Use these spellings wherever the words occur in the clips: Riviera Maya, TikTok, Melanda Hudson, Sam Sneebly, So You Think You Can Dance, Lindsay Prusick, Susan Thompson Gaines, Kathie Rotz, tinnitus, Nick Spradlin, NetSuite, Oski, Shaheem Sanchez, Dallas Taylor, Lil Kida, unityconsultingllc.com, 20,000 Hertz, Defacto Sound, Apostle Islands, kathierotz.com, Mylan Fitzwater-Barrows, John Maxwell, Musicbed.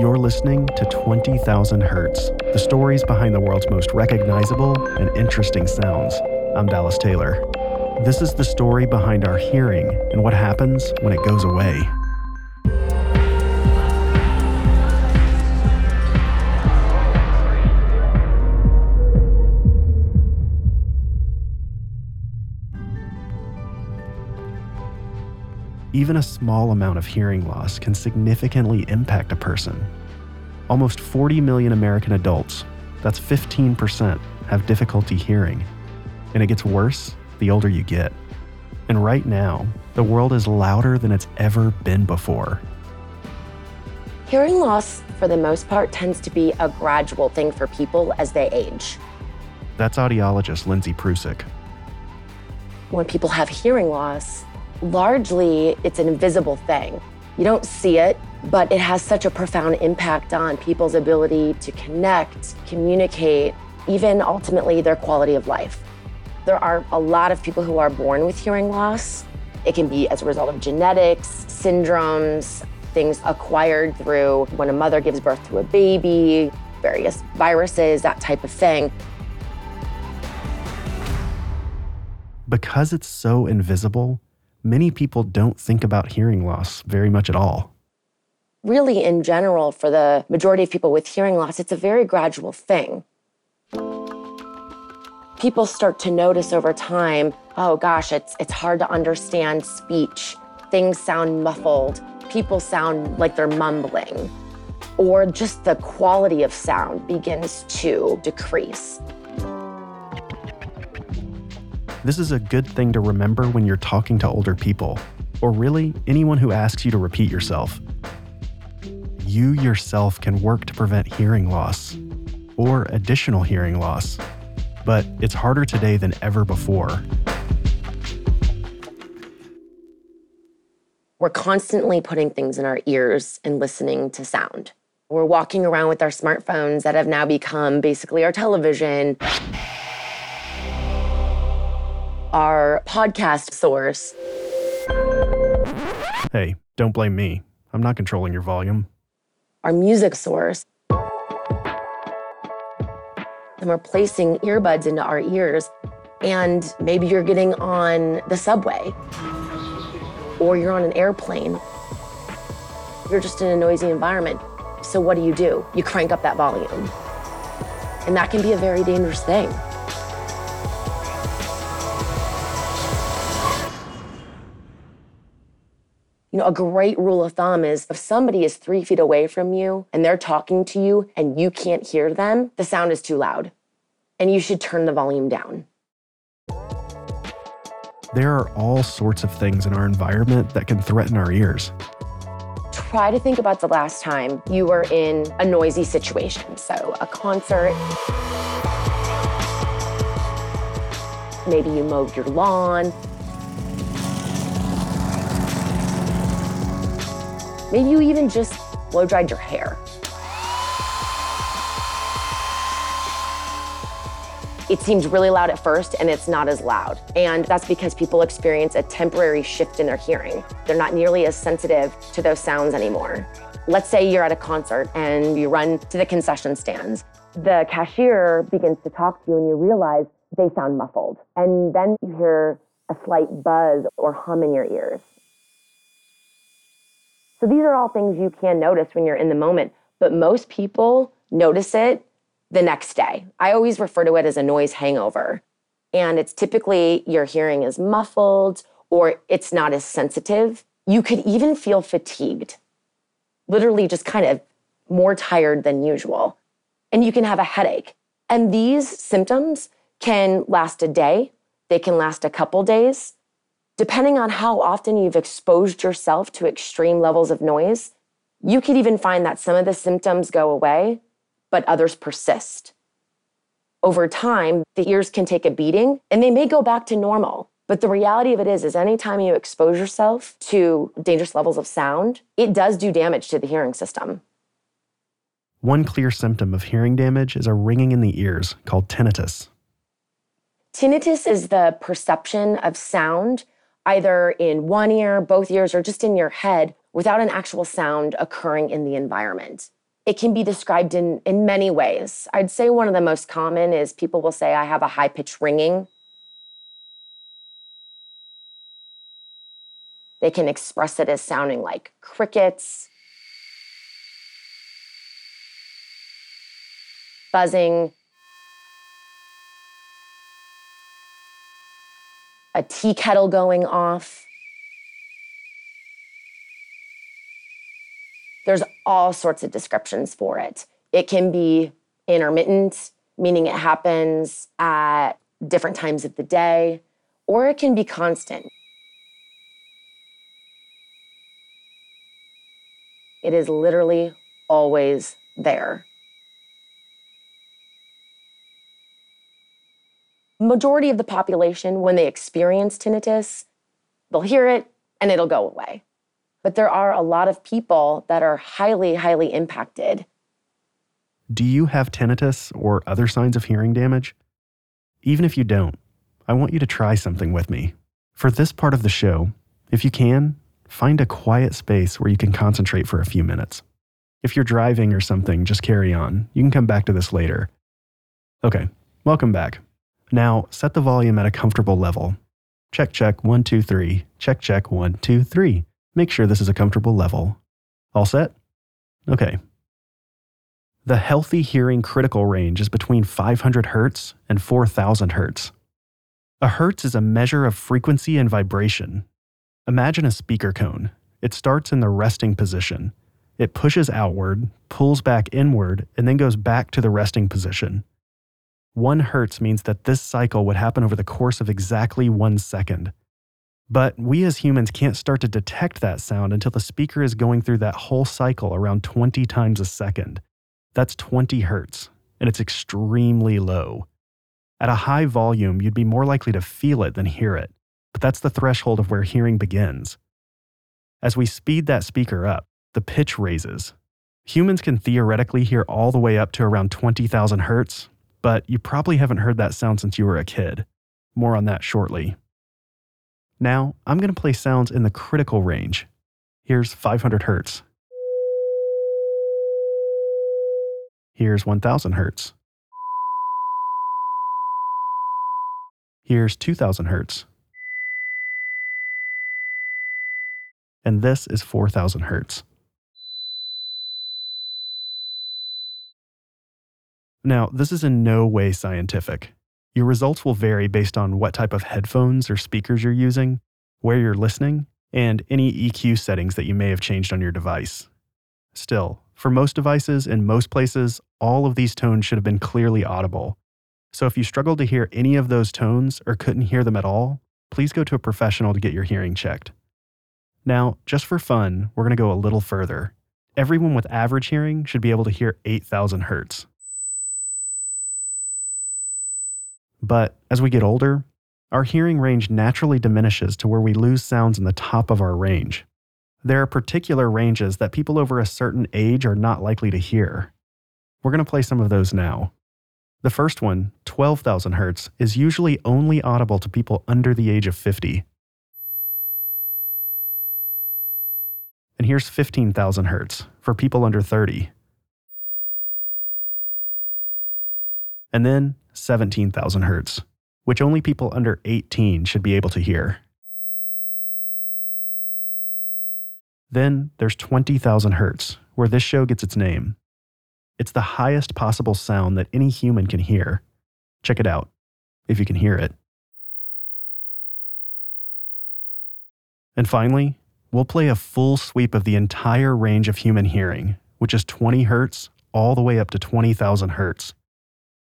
you're listening to 20,000 Hertz, the stories behind the world's most recognizable and interesting sounds. I'm Dallas Taylor. This is the story behind our hearing and what happens when it goes away. Even a small amount of hearing loss can significantly impact a person. Almost 40 million American adults, that's 15%, have difficulty hearing. And it gets worse the older you get. And right now, the world is louder than it's ever been before. Hearing loss, for the most part, tends to be a gradual thing for people as they age. That's audiologist Lindsay Prusick. When people have hearing loss, largely, it's an invisible thing. You don't see it, but it has such a profound impact on people's ability to connect, communicate, even ultimately their quality of life. There are a lot of people who are born with hearing loss. It can be as a result of genetics, syndromes, things acquired through when a mother gives birth to a baby, various viruses, that type of thing. Because it's so invisible, many people don't think about hearing loss very much at all. Really, in general, for the majority of people with hearing loss, it's a very gradual thing. People start to notice over time, oh gosh, it's hard to understand speech. Things sound muffled. People sound like they're mumbling. Or just the quality of sound begins to decrease. This is a good thing to remember when you're talking to older people, or really anyone who asks you to repeat yourself. You yourself can work to prevent hearing loss, or additional hearing loss, but it's harder today than ever before. We're constantly putting things in our ears and listening to sound. We're walking around with our smartphones that have now become basically our television, our podcast source. Hey, don't blame me. I'm not controlling your volume. Our music source. And we're placing earbuds into our ears. And maybe you're getting on the subway. Or you're on an airplane. You're just in a noisy environment. So what do? You crank up that volume. And that can be a very dangerous thing. You know, a great rule of thumb is if somebody is 3 feet away from you and they're talking to you and you can't hear them, the sound is too loud and you should turn the volume down. There are all sorts of things in our environment that can threaten our ears. Try to think about the last time you were in a noisy situation. So a concert, maybe you mowed your lawn, maybe you even just blow-dried your hair. It seems really loud at first, and it's not as loud. And that's because people experience a temporary shift in their hearing. They're not nearly as sensitive to those sounds anymore. Let's say you're at a concert and you run to the concession stands. The cashier begins to talk to you and you realize they sound muffled. And then you hear a slight buzz or hum in your ears. So these are all things you can notice when you're in the moment, but most people notice it the next day. I always refer to it as a noise hangover. And it's typically your hearing is muffled or it's not as sensitive. You could even feel fatigued, literally just kind of more tired than usual. And you can have a headache. And these symptoms can last a day. They can last a couple days. Depending on how often you've exposed yourself to extreme levels of noise, you could even find that some of the symptoms go away, but others persist. over time, the ears can take a beating and they may go back to normal. But the reality of it is anytime you expose yourself to dangerous levels of sound, it does do damage to the hearing system. One clear symptom of hearing damage is a ringing in the ears called tinnitus. Tinnitus is the perception of sound either in one ear, both ears, or just in your head without an actual sound occurring in the environment. It can be described in many ways. I'd say one of the most common is people will say, I have a high-pitched ringing. They can express it as sounding like crickets, buzzing, a tea kettle going off. There's all sorts of descriptions for it. It can be intermittent, meaning it happens at different times of the day, or it can be constant. It is literally always there. Majority of the population, when they experience tinnitus, they'll hear it and it'll go away. But there are a lot of people that are highly, highly impacted. Do you have tinnitus or other signs of hearing damage? Even if you don't, I want you to try something with me. For this part of the show, if you can, find a quiet space where you can concentrate for a few minutes. If you're driving or something, just carry on. You can come back to this later. Okay, welcome back. Now, set the volume at a comfortable level. Check, check, 1, 2, 3. Check, check, 1, 2, 3. Make sure this is a comfortable level. All set? Okay. The healthy hearing critical range is between 500 Hertz and 4,000 Hertz. A hertz is a measure of frequency and vibration. Imagine a speaker cone. It starts in the resting position. It pushes outward, pulls back inward, and then goes back to the resting position. 1 hertz means that this cycle would happen over the course of exactly 1 second. But we as humans can't start to detect that sound until the speaker is going through that whole cycle around 20 times a second. That's 20 hertz, and it's extremely low. At a high volume, you'd be more likely to feel it than hear it, but that's the threshold of where hearing begins. As we speed that speaker up, the pitch raises. Humans can theoretically hear all the way up to around 20,000 hertz, but you probably haven't heard that sound since you were a kid. More on that shortly. Now, I'm going to play sounds in the critical range. Here's 500 Hertz. Here's 1,000 Hertz. Here's 2,000 Hertz. And this is 4,000 Hertz. Now, this is in no way scientific. Your results will vary based on what type of headphones or speakers you're using, where you're listening, and any EQ settings that you may have changed on your device. Still, for most devices in most places, all of these tones should have been clearly audible. So if you struggled to hear any of those tones or couldn't hear them at all, please go to a professional to get your hearing checked. Now, just for fun, we're going to go a little further. Everyone with average hearing should be able to hear 8,000 Hertz. But as we get older, our hearing range naturally diminishes to where we lose sounds in the top of our range. There are particular ranges that people over a certain age are not likely to hear. We're going to play some of those now. The first one, 12,000 Hertz, is usually only audible to people under the age of 50. And here's 15,000 Hertz for people under 30. And then 17,000 Hertz, which only people under 18 should be able to hear. Then there's 20,000 Hertz, where this show gets its name. It's the highest possible sound that any human can hear. Check it out, if you can hear it. And finally, we'll play a full sweep of the entire range of human hearing, which is 20 Hertz all the way up to 20,000 Hertz.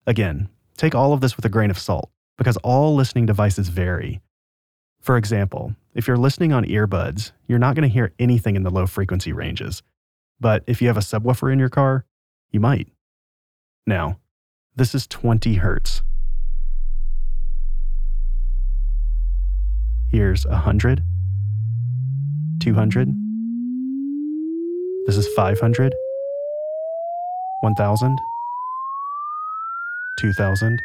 Again, take all of this with a grain of salt, because all listening devices vary. For example, if you're listening on earbuds, you're not going to hear anything in the low frequency ranges. But if you have a subwoofer in your car, you might. Now, This is 20 hertz. Here's 100, 200. This is 500, 1,000, 2,000,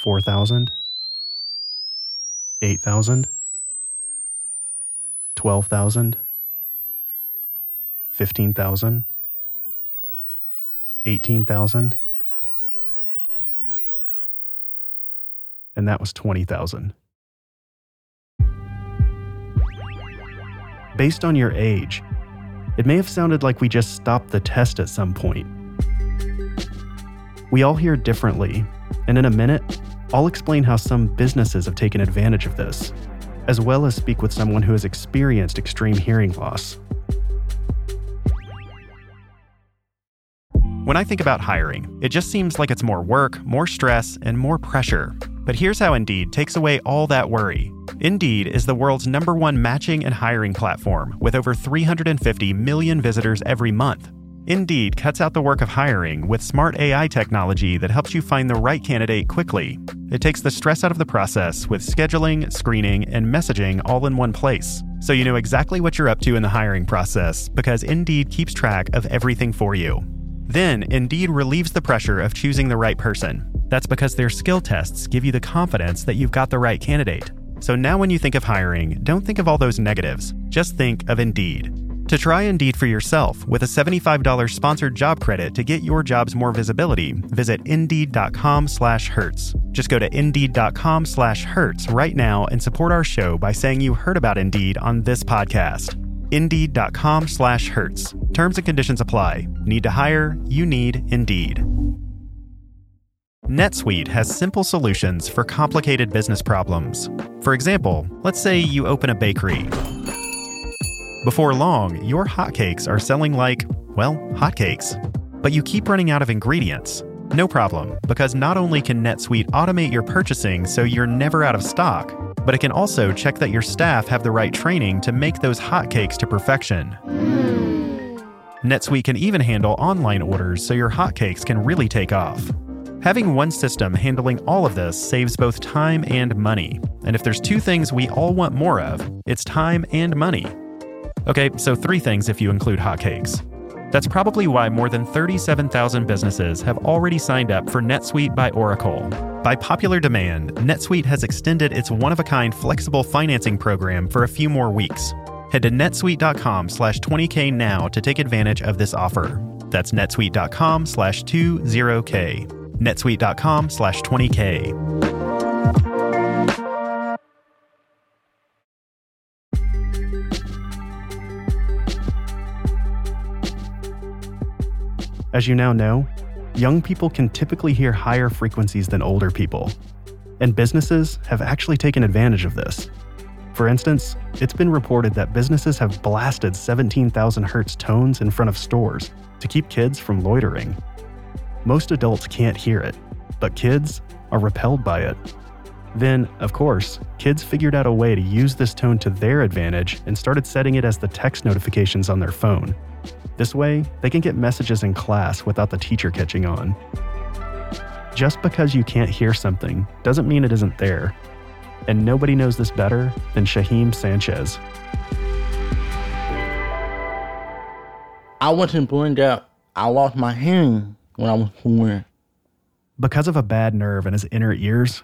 4,000, 8,000, 12,000, 15,000, 18,000, and that was 20,000. Based on your age, it may have sounded like we just stopped the test at some point. We all hear differently, and in a minute, I'll explain how some businesses have taken advantage of this, as well as speak with someone who has experienced extreme hearing loss. When I think about hiring, it just seems like it's more work, more stress, and more pressure. But here's how Indeed takes away all that worry. Indeed is the world's #1 matching and hiring platform with over 350 million visitors every month. Indeed cuts out the work of hiring with smart AI technology that helps you find the right candidate quickly. It takes the stress out of the process with scheduling, screening, and messaging all in one place. So you know exactly what you're up to in the hiring process because Indeed keeps track of everything for you. Then, Indeed relieves the pressure of choosing the right person. That's because their skill tests give you the confidence that you've got the right candidate. So now when you think of hiring, don't think of all those negatives. Just think of Indeed. To try Indeed for yourself with a $75 sponsored job credit to get your jobs more visibility, visit Indeed.com/Hertz. Just go to Indeed.com/Hertz right now and support our show by saying you heard about Indeed on this podcast. Indeed.com/Hertz. Terms and conditions apply. Need to hire? You need Indeed. NetSuite has simple solutions for complicated business problems. For example, let's say you open a bakery. Before long, your hotcakes are selling like, well, hotcakes. But you keep running out of ingredients. No problem, because not only can NetSuite automate your purchasing so you're never out of stock, but it can also check that your staff have the right training to make those hotcakes to perfection. NetSuite can even handle online orders so your hotcakes can really take off. Having one system handling all of this saves both time and money. And if there's two things we all want more of, it's time and money. Okay, so three things if you include hotcakes. That's probably why more than 37,000 businesses have already signed up for NetSuite by Oracle. By popular demand, NetSuite has extended its one-of-a-kind flexible financing program for a few more weeks. Head to netsuite.com/20k now to take advantage of this offer. That's netsuite.com/20k. netsuite.com/20k. As you now know, young people can typically hear higher frequencies than older people, and businesses have actually taken advantage of this. For instance, it's been reported that businesses have blasted 17,000 hertz tones in front of stores to keep kids from loitering. Most adults can't hear it, but kids are repelled by it. Then, of course, kids figured out a way to use this tone to their advantage and started setting it as the text notifications on their phone. This way, they can get messages in class without the teacher catching on. Just because you can't hear something doesn't mean it isn't there. And nobody knows this better than Shaheem Sanchez. I wasn't blind out. I lost my hearing when I was born. Because of a bad nerve in his inner ears,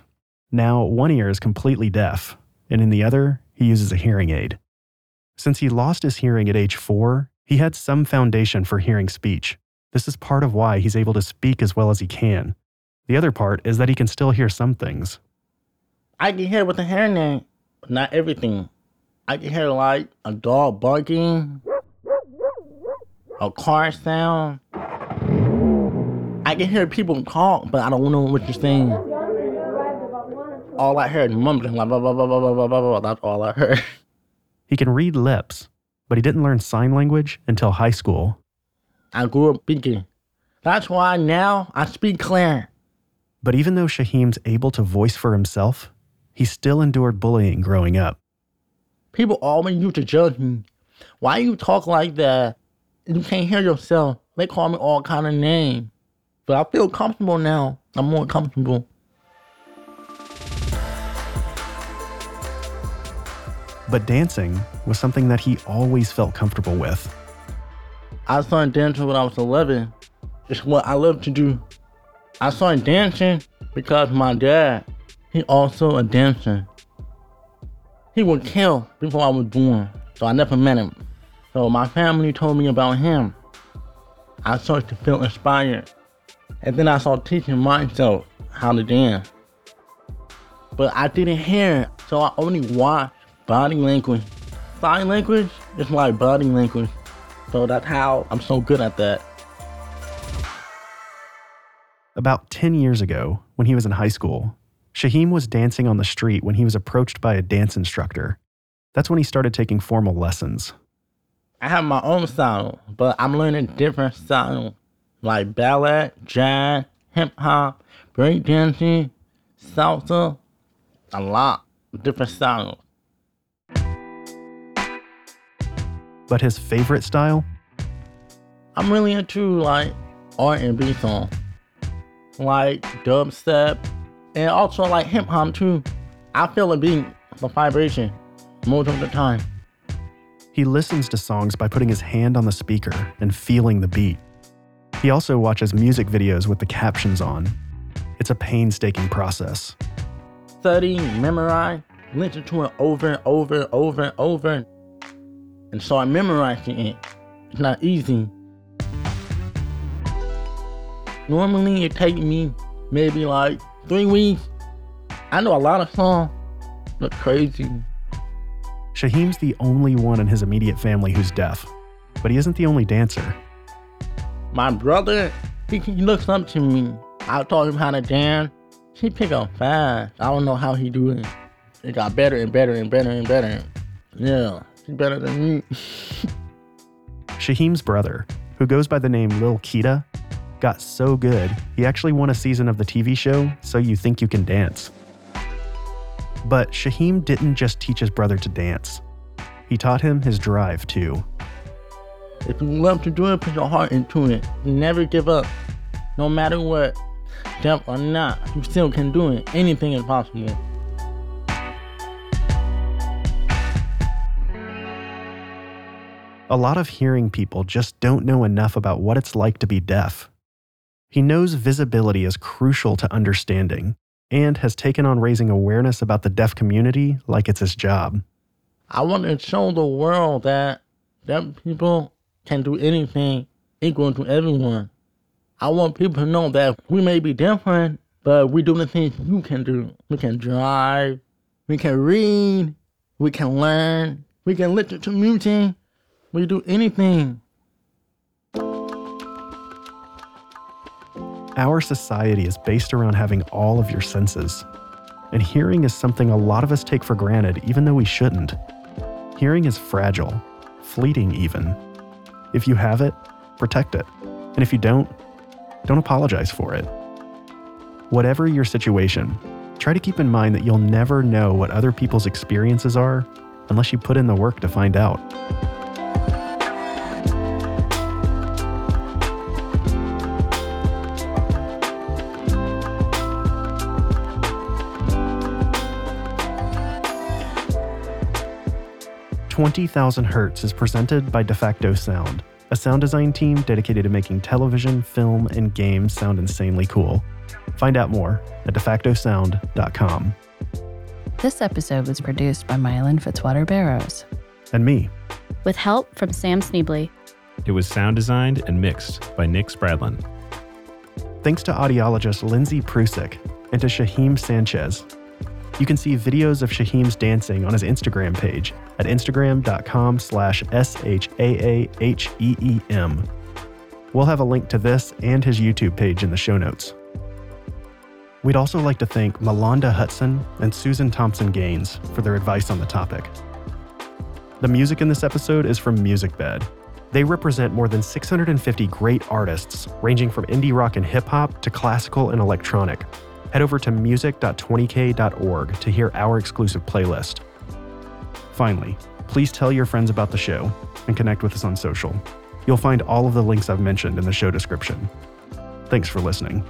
now one ear is completely deaf, and in the other, he uses a hearing aid. Since he lost his hearing at age 4, he had some foundation for hearing speech. This is part of why he's able to speak as well as he can. The other part is that he can still hear some things. I can hear with a hearing aid, but not everything. I can hear like a dog barking, a car sound. I can hear people talk, but I don't know what you're saying. All I heard is mumbling, blah, blah, blah, blah, blah, blah, blah, blah. That's all I heard. He can read lips, but he didn't learn sign language until high school. I grew up speaking. That's why now I speak clear. But even though Shaheem's able to voice for himself, he still endured bullying growing up. People always used to judge me. Why you talk like that? You can't hear yourself. They call me all kind of names. But I feel comfortable now. I'm more comfortable. But dancing was something that he always felt comfortable with. I started dancing when I was 11. It's what I love to do. I started dancing because my dad, he also a dancer. He was killed before I was born, so I never met him. So my family told me about him. I started to feel inspired. And then I started teaching myself how to dance. But I didn't hear it, so I only watched body language. Sign language is like body language. So that's how I'm so good at that. About 10 years ago, when he was in high school, Shaheem was dancing on the street when he was approached by a dance instructor. That's when he started taking formal lessons. I have my own style, but I'm learning different styles, like ballet, jazz, hip-hop, breakdancing, salsa, a lot of different styles. But his favorite style? I'm really into like R&B songs, like dubstep, and also like hip-hop too. I feel the beat, the vibration, most of the time. He listens to songs by putting his hand on the speaker and feeling the beat. He also watches music videos with the captions on. It's a painstaking process. Study, memorize, listen to it over and over and over and over. And so I memorizing it. It's not easy. Normally it takes me maybe like 3 weeks. I know a lot of songs. Look crazy. Shaheem's the only one in his immediate family who's deaf, but he isn't the only dancer. My brother, he looks up to me. I taught him how to dance. He picked up fast. I don't know how he do it. It got better and better and better and better. Yeah. Better than me. Shaheem's brother, who goes by the name Lil Kida, got so good he actually won a season of the TV show So You Think You Can Dance. But Shaheem didn't just teach his brother to dance. He taught him his drive too. If you love to do it, put your heart into it. Never give up. No matter what, deaf or not, you still can do it. Anything is possible. A lot of hearing people just don't know enough about what it's like to be deaf. He knows visibility is crucial to understanding and has taken on raising awareness about the deaf community like it's his job. I want to show the world that deaf people can do anything equal to everyone. I want people to know that we may be different, but we do the things you can do. We can drive, we can read, we can learn, we can listen to music. We do anything. Our society is based around having all of your senses. And hearing is something a lot of us take for granted, even though we shouldn't. Hearing is fragile, fleeting even. If you have it, protect it. And if you don't apologize for it. Whatever your situation, try to keep in mind that you'll never know what other people's experiences are unless you put in the work to find out. "20,000 Hertz" is presented by Defacto Sound, a sound design team dedicated to making television, film, and games sound insanely cool. Find out more at defactosound.com. This episode was produced by Mylan Fitzwater-Barrows. And me. With help from Sam Sneebly. It was sound designed and mixed by Nick Spradlin. Thanks to audiologist Lindsay Prusick and to Shaheem Sanchez. You can see videos of Shaheem's dancing on his Instagram page at instagram.com/SHAAHEEM. We'll have a link to this and his YouTube page in the show notes. We'd also like to thank Melanda Hudson and Susan Thompson Gaines for their advice on the topic. The music in this episode is from Musicbed. They represent more than 650 great artists, ranging from indie rock and hip hop to classical and electronic. Head over to music.20k.org to hear our exclusive playlist. Finally, please tell your friends about the show and connect with us on social. You'll find all of the links I've mentioned in the show description. Thanks for listening.